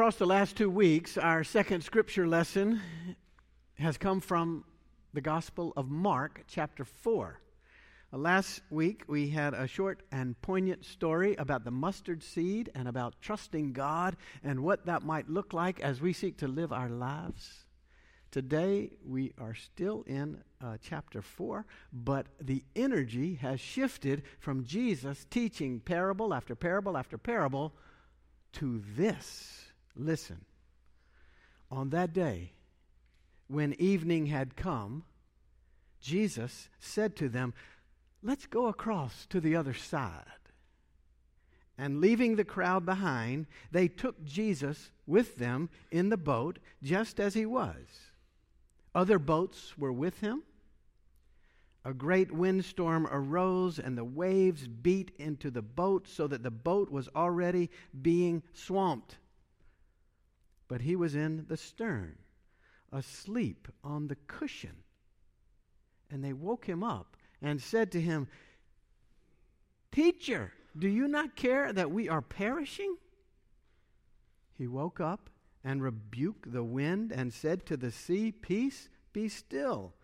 across the last 2 weeks, our second scripture lesson has come from the Gospel of Mark, chapter 4. Last week, we had a short and poignant story about the mustard seed and about trusting God and what that might look like as we seek to live our lives. Today, we are still in chapter 4, but the energy has shifted from Jesus teaching parable after parable after parable to this. Listen, on that day, when evening had come, Jesus said to them, "Let's go across to the other side." And leaving the crowd behind, they took Jesus with them in the boat just as he was. Other boats were with him. A great windstorm arose, and the waves beat into the boat so that the boat was already being swamped. But he was in the stern, asleep on the cushion. And they woke him up and said to him, "Teacher, do you not care that we are perishing?" He woke up and rebuked the wind and said to the sea, "Peace, be still."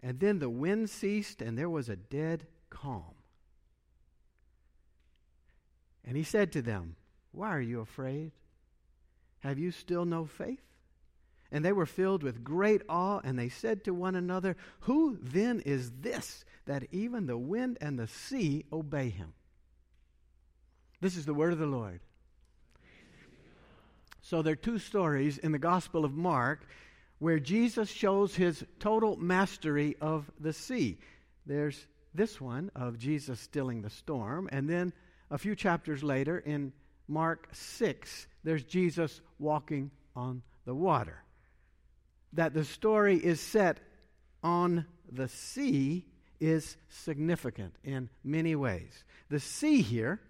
And then the wind ceased, and there was a dead calm. And he said to them, "Why are you afraid? Have you still no faith?" And they were filled with great awe, and they said to one another, "Who then is this, that even the wind and the sea obey him?" This is the word of the Lord. So there are two stories in the Gospel of Mark where Jesus shows his total mastery of the sea. There's this one of Jesus stilling the storm, and then a few chapters later in Mark 6, there's Jesus walking on the water. That the story is set on the sea is significant in many ways. The sea here,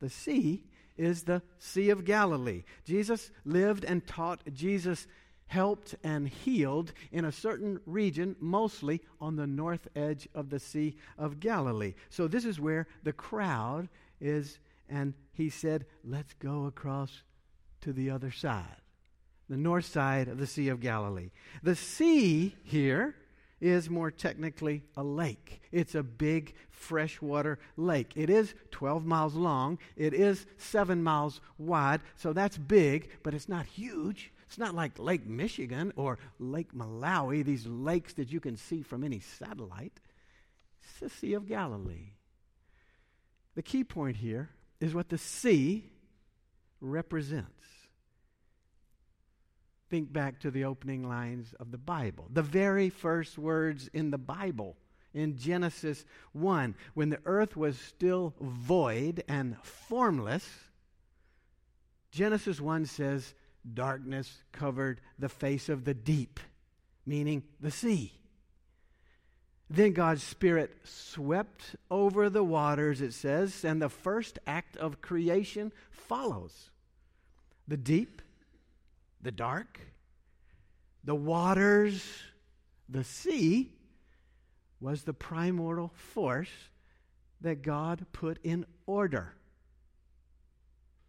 the sea is the Sea of Galilee. Jesus lived and taught. Jesus helped and healed in a certain region, mostly on the north edge of the Sea of Galilee. So this is where the crowd is, and he said, "Let's go across to the other side," the north side of the Sea of Galilee. The sea here is more technically a lake. It's a big freshwater lake. It is 12 miles long. It is 7 miles wide, so that's big, but it's not huge. It's not like Lake Michigan or Lake Malawi, these lakes that you can see from any satellite. It's the Sea of Galilee. The key point here is what the sea represents. Think back to the opening lines of the Bible. The very first words in the Bible, in Genesis 1, when the earth was still void and formless, Genesis 1 says, "Darkness covered the face of the deep," meaning the sea. Then God's Spirit swept over the waters, it says, and the first act of creation follows. The deep, the dark, the waters, the sea was the primordial force that God put in order.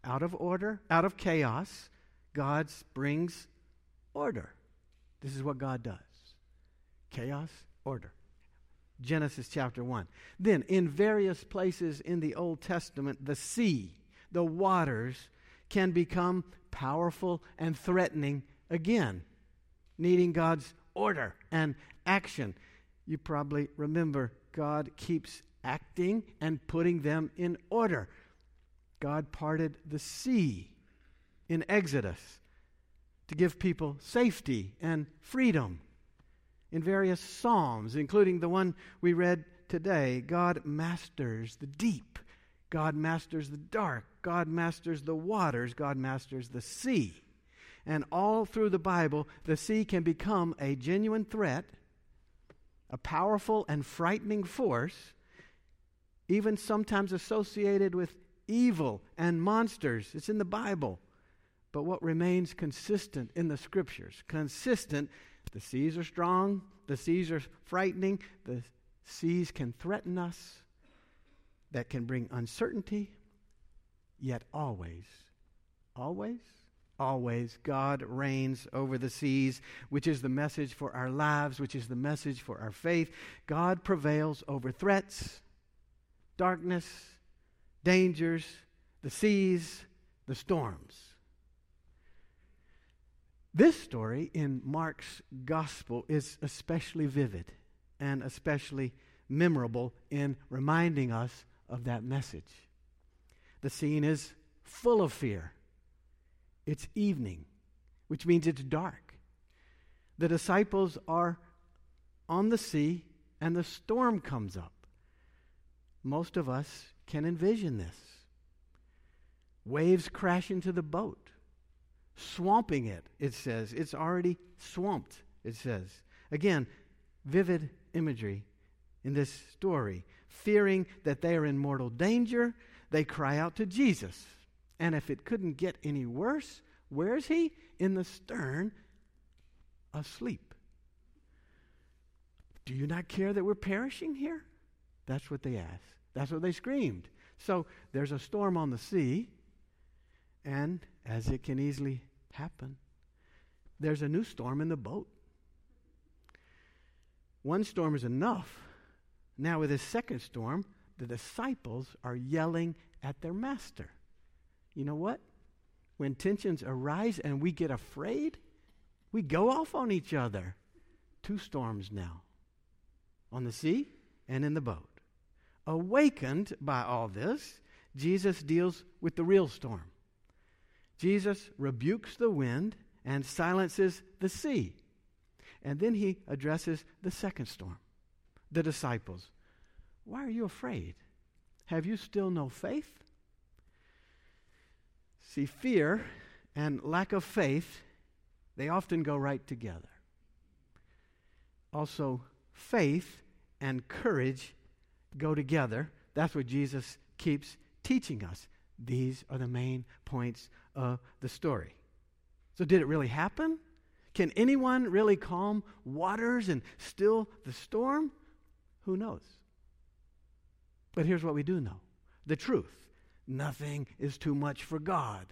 Out of order, out of chaos, God brings order. This is what God does. Chaos, order. Genesis chapter 1. Then in various places in the Old Testament, the sea, the waters, can become powerful and threatening again, needing God's order and action. You probably remember God keeps acting and putting them in order. God parted the sea in Exodus to give people safety and freedom. In various Psalms, including the one we read today, God masters the deep. God masters the dark. God masters the waters. God masters the sea. And all through the Bible, the sea can become a genuine threat, a powerful and frightening force, even sometimes associated with evil and monsters. It's in the Bible. But what remains consistent in the Scriptures, consistent, the seas are strong, the seas are frightening, the seas can threaten us, that can bring uncertainty, yet always, always, always. God reigns over the seas, which is the message for our lives, which is the message for our faith. God prevails over threats, darkness, dangers, the seas, the storms. This story in Mark's gospel is especially vivid and especially memorable in reminding us of that message. The scene is full of fear. It's evening, which means it's dark. The disciples are on the sea, and the storm comes up. Most of us can envision this. Waves crash into the boat, swamping it, it says. It's already swamped, it says. Again, vivid imagery in this story. Fearing that they are in mortal danger, they cry out to Jesus. And if it couldn't get any worse, where is he? In the stern, asleep. Do you not care that we're perishing here? That's what they asked. That's what they screamed. So there's a storm on the sea, and as it can easily happen, there's a new storm in the boat. One storm is enough. Now with this second storm, the disciples are yelling at their master. You know what? When tensions arise and we get afraid, we go off on each other. Two storms now, on the sea and in the boat. Awakened by all this, Jesus deals with the real storm. Jesus rebukes the wind and silences the sea. And then he addresses the second storm, the disciples. Why are you afraid? Have you still no faith? See, fear and lack of faith, they often go right together. Also, faith and courage go together. That's what Jesus keeps teaching us. These are the main points of the story. So did it really happen? Can anyone really calm waters and still the storm? Who knows? But here's what we do know. The truth. Nothing is too much for God.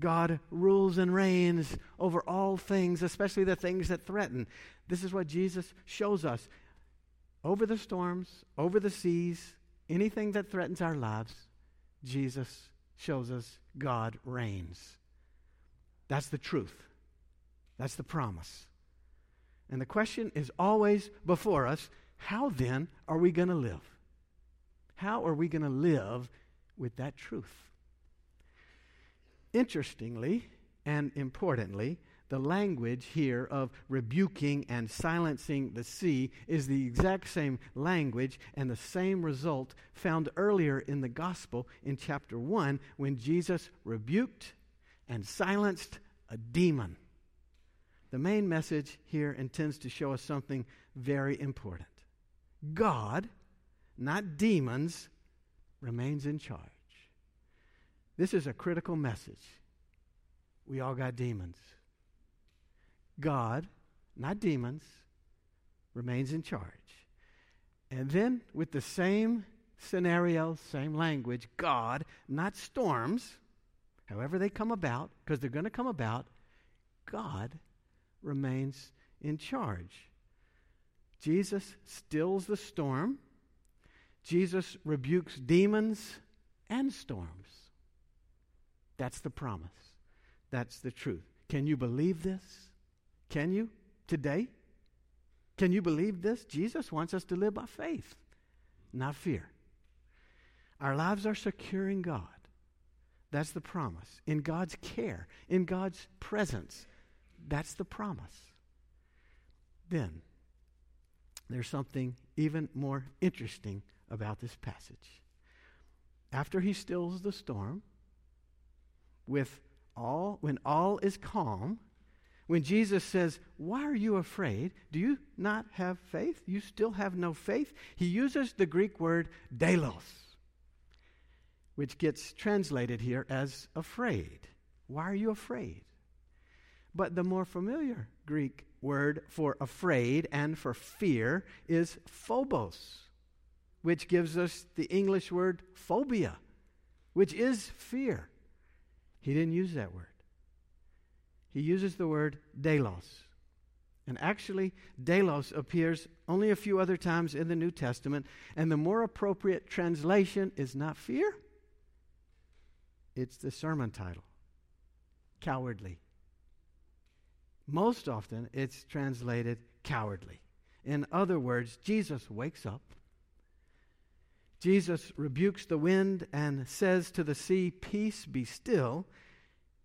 God rules and reigns over all things, especially the things that threaten. This is what Jesus shows us. Over the storms, over the seas, anything that threatens our lives, Jesus shows us God reigns. That's the truth. That's the promise. And the question is always before us, how then are we going to live? How are we going to live with that truth? Interestingly and importantly, the language here of rebuking and silencing the sea is the exact same language and the same result found earlier in the gospel in chapter 1 when Jesus rebuked and silenced a demon. The main message here intends to show us something very important. God, not demons, remains in charge. This is a critical message. We all got demons. God, not demons, remains in charge. And then with the same scenario, same language, God, not storms, however they come about, because they're going to come about, God remains in charge. Jesus stills the storm. Jesus rebukes demons and storms. That's the promise. That's the truth. Can you believe this? Can you today? Can you believe this? Jesus wants us to live by faith, not fear. Our lives are secure in God. That's the promise. In God's care, in God's presence. That's the promise. Then, there's something even more interesting about this passage. After he stills the storm, when all is calm, when Jesus says, "Why are you afraid? Do you not have faith? You still have no faith?" He uses the Greek word deilos, which gets translated here as afraid. Why are you afraid? But the more familiar Greek word for afraid and for fear is phobos, which gives us the English word phobia, which is fear. He didn't use that word. he uses the word deilos. And actually, deilos appears only a few other times in the New Testament, and the more appropriate translation is not fear. It's the sermon title, cowardly. Most often, it's translated cowardly. In other words, Jesus wakes up. Jesus rebukes the wind and says to the sea, "Peace, be still,"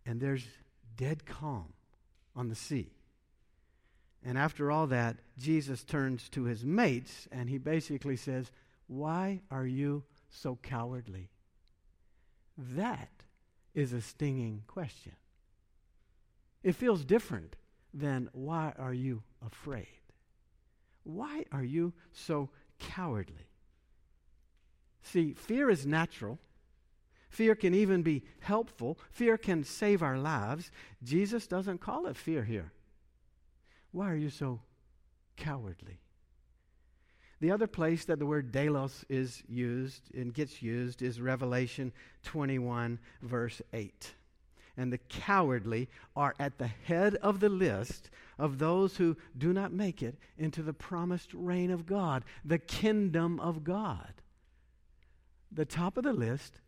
and there's dead calm on the sea. And after all that, Jesus turns to his mates, and he basically says, "Why are you so cowardly?" That is a stinging question. It feels different than, "Why are you afraid? Why are you so cowardly?" See, fear is natural. Fear can even be helpful. Fear can save our lives. Jesus doesn't call it fear here. Why are you so cowardly? The other place that the word deilos is used and gets used is Revelation 21, verse 8. And the cowardly are at the head of the list of those who do not make it into the promised reign of God, the kingdom of God. The top of the list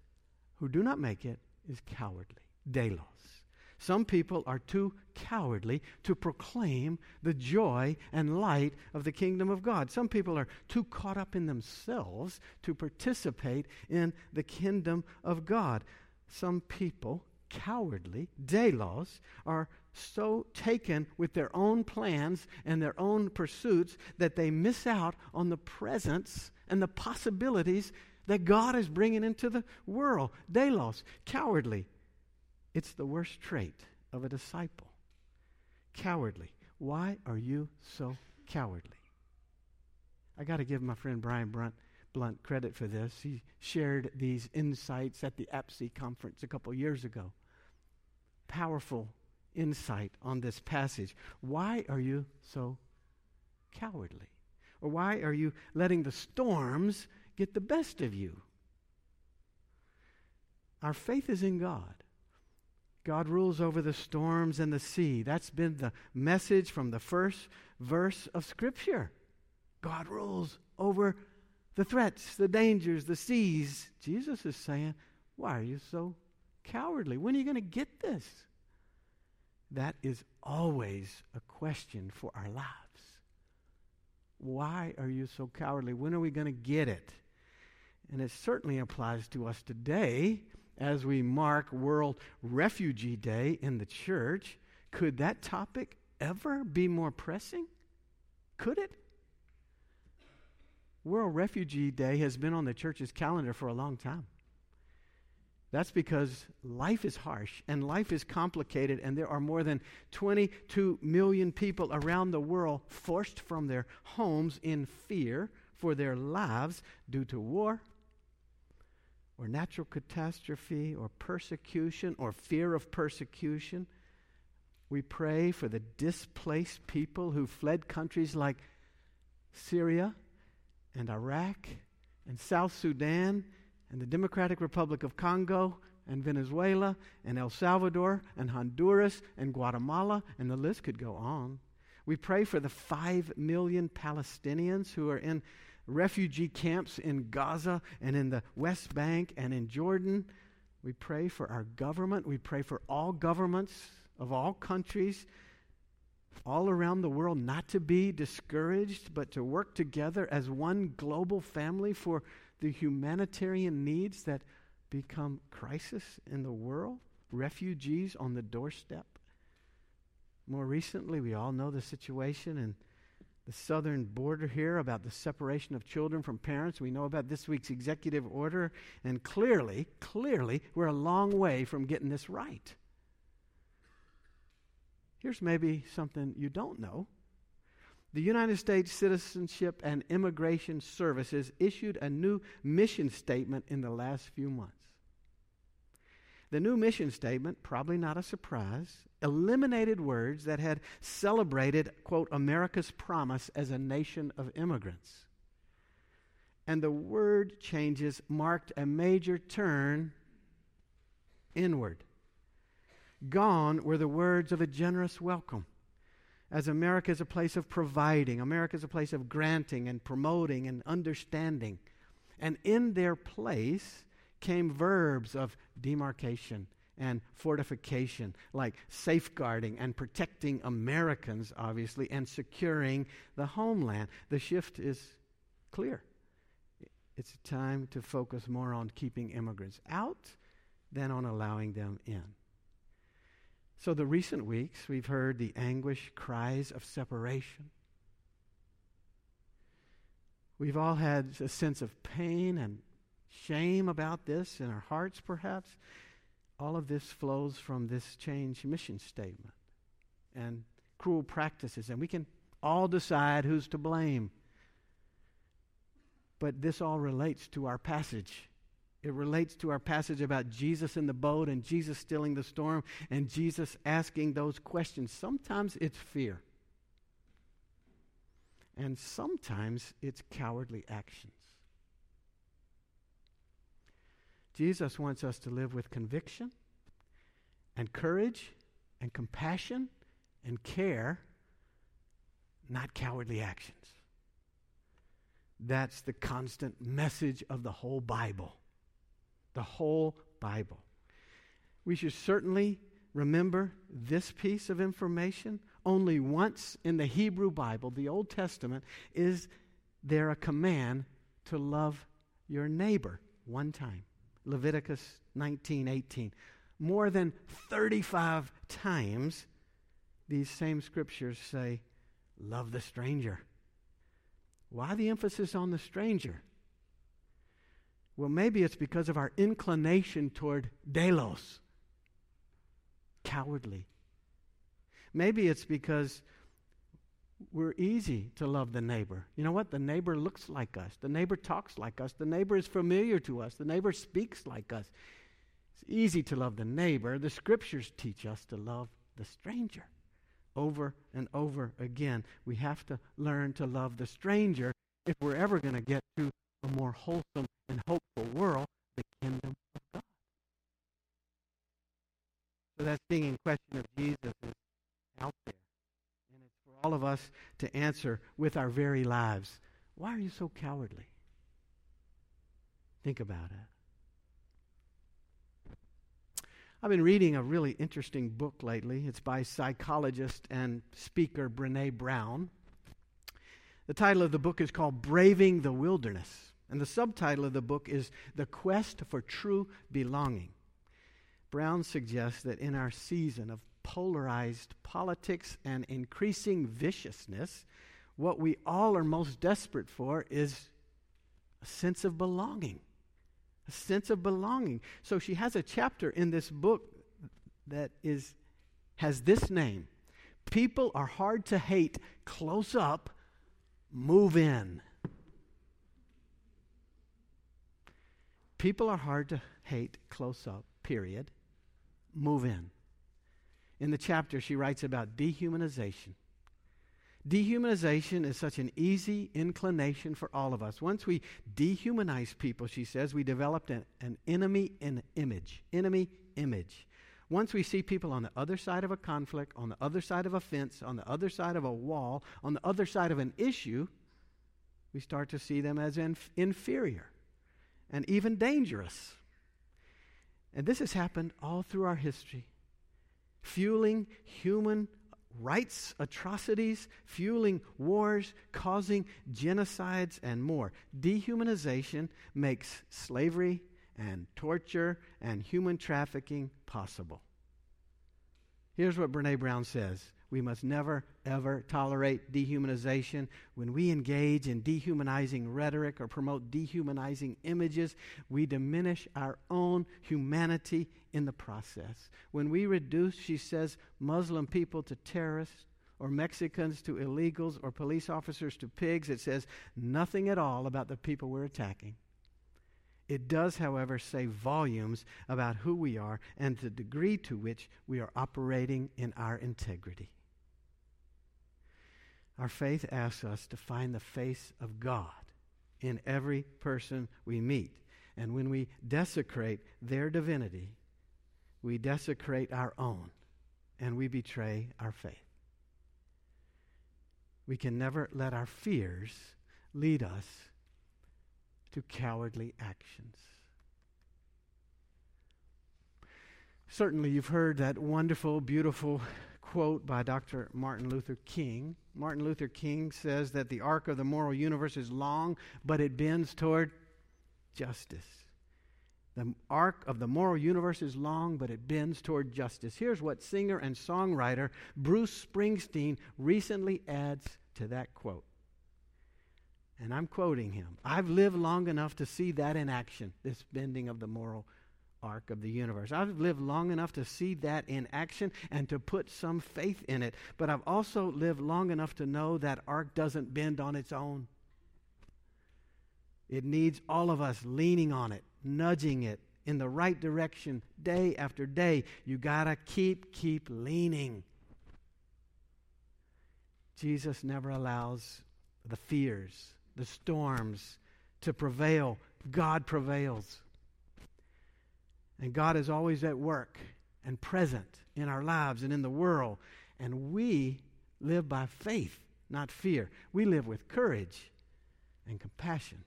who do not make it is cowardly, deilos. Some people are too cowardly to proclaim the joy and light of the kingdom of God. Some people are too caught up in themselves to participate in the kingdom of God. Some people, cowardly, deilos, are so taken with their own plans and their own pursuits that they miss out on the presence and the possibilities that God is bringing into the world. Deilos, cowardly. It's the worst trait of a disciple. Cowardly. Why are you so cowardly? I got to give my friend Brian Brunt credit for this. He shared these insights at the APSE conference a couple years ago. Powerful insight on this passage. Why are you so cowardly? Or why are you letting the storms get the best of you? Our faith is in God. God rules over the storms and the sea. That's been the message from the first verse of Scripture. God rules over the threats, the dangers, the seas. Jesus is saying, "Why are you so cowardly? When are you going to get this?" That is always a question for our lives. Why are you so cowardly? When are we going to get it? And it certainly applies to us today. As we mark World Refugee Day in the church, could that topic ever be more pressing? Could it? World Refugee Day has been on the church's calendar for a long time. That's because life is harsh and life is complicated, and there are more than 22 million people around the world forced from their homes in fear for their lives due to war, or natural catastrophe, or persecution, or fear of persecution. We pray for the displaced people who fled countries like Syria and Iraq and South Sudan and the Democratic Republic of Congo and Venezuela and El Salvador and Honduras and Guatemala, and the list could go on. We pray for the 5 million Palestinians who are in refugee camps in Gaza and in the West Bank and in Jordan. We pray for our government. We pray for all governments of all countries all around the world not to be discouraged, but to work together as one global family for the humanitarian needs that become crisis in the world, refugees on the doorstep. More recently, we all know the situation in the southern border here about the separation of children from parents. We know about this week's executive order, and clearly, we're a long way from getting this right. Here's maybe something you don't know. The United States Citizenship and Immigration Services issued a new mission statement in the last few months. The new mission statement, probably not a surprise, eliminated words that had celebrated, quote, America's promise as a nation of immigrants. And the word changes marked a major turn inward. Gone were the words of a generous welcome. As America is a place of providing, America is a place of granting and promoting and understanding. And in their place came verbs of demarcation and fortification, like safeguarding and protecting Americans, obviously, and securing the homeland. The shift is clear. It's time to focus more on keeping immigrants out than on allowing them in. So the recent weeks, we've heard the anguish cries of separation. We've all had a sense of pain and shame about this in our hearts, perhaps. All of this flows from this change mission statement and cruel practices, and we can all decide who's to blame. But this all relates to our passage. It relates to our passage about Jesus in the boat and Jesus stilling the storm and Jesus asking those questions. Sometimes it's fear. And sometimes it's cowardly actions. Jesus wants us to live with conviction and courage and compassion and care, not cowardly actions. That's the constant message of the whole Bible. The whole Bible. We should certainly remember this piece of information. Only once in the Hebrew Bible, the Old Testament, is there a command to love your neighbor. One time. Leviticus 19:18. More than 35 times these same scriptures say, love the stranger. Why the emphasis on the stranger? Well, maybe it's because of our inclination toward deilos, cowardly. Maybe it's because we're easy to love the neighbor. You know what? The neighbor looks like us. The neighbor talks like us. The neighbor is familiar to us. The neighbor speaks like us. It's easy to love the neighbor. The scriptures teach us to love the stranger. Over and over again, we have to learn to love the stranger if we're ever going to get to a more wholesome and hopeful world, the kingdom of God. So that stinging question of Jesus is out there. And it's for all of us to answer with our very lives. Why are you so cowardly? Think about it. I've been reading a really interesting book lately. It's by psychologist and speaker Brené Brown. The title of the book is called Braving the Wilderness. And the subtitle of the book is The Quest for True Belonging. Brown suggests that in our season of polarized politics and increasing viciousness, what we all are most desperate for is a sense of belonging. A sense of belonging. So she has a chapter in this book that has this name. People are hard to hate. Close up. Move in. People are hard to hate, close up, period. Move in. In the chapter, she writes about dehumanization. Dehumanization is such an easy inclination for all of us. Once we dehumanize people, she says, we developed an enemy in image. Enemy image. Once we see people on the other side of a conflict, on the other side of a fence, on the other side of a wall, on the other side of an issue, we start to see them as inferior. And even dangerous. And this has happened all through our history, fueling human rights atrocities, fueling wars, causing genocides, and more. Dehumanization makes slavery and torture and human trafficking possible. Here's what Brené Brown says. We must never, ever tolerate dehumanization. When we engage in dehumanizing rhetoric or promote dehumanizing images, we diminish our own humanity in the process. When we reduce, she says, Muslim people to terrorists or Mexicans to illegals or police officers to pigs, it says nothing at all about the people we're attacking. It does, however, say volumes about who we are and the degree to which we are operating in our integrity. Our faith asks us to find the face of God in every person we meet. And when we desecrate their divinity, we desecrate our own, and we betray our faith. We can never let our fears lead us to cowardly actions. Certainly, you've heard that wonderful, beautiful quote by Dr. Martin Luther King. Martin Luther King says that the arc of the moral universe is long, but it bends toward justice. The arc of the moral universe is long, but it bends toward justice. Here's what singer and songwriter Bruce Springsteen recently adds to that quote. And I'm quoting him. "I've lived long enough to see that in action, this bending of the moral arc of the universe. I've lived long enough to see that in action and to put some faith in it. But I've also lived long enough to know that arc doesn't bend on its own. It needs all of us leaning on it, nudging it in the right direction day after day. You gotta keep leaning." Jesus never allows the fears, the storms to prevail. God prevails. And God is always at work and present in our lives and in the world. And we live by faith, not fear. We live with courage and compassion,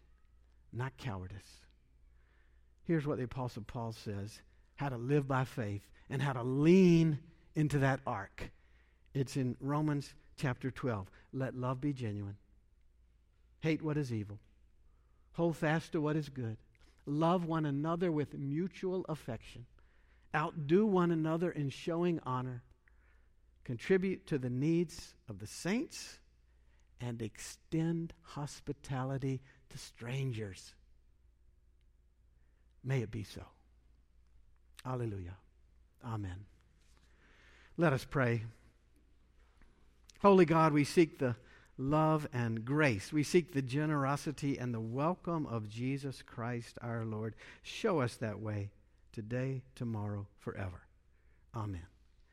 not cowardice. Here's what the Apostle Paul says, how to live by faith and how to lean into that ark. It's in Romans chapter 12. Let love be genuine. Hate what is evil. Hold fast to what is good. Love one another with mutual affection. Outdo one another in showing honor. Contribute to the needs of the saints and extend hospitality to strangers. May it be so. Hallelujah. Amen. Let us pray. Holy God, we seek the love and grace. We seek the generosity and the welcome of Jesus Christ our Lord. Show us that way today, tomorrow, forever. Amen.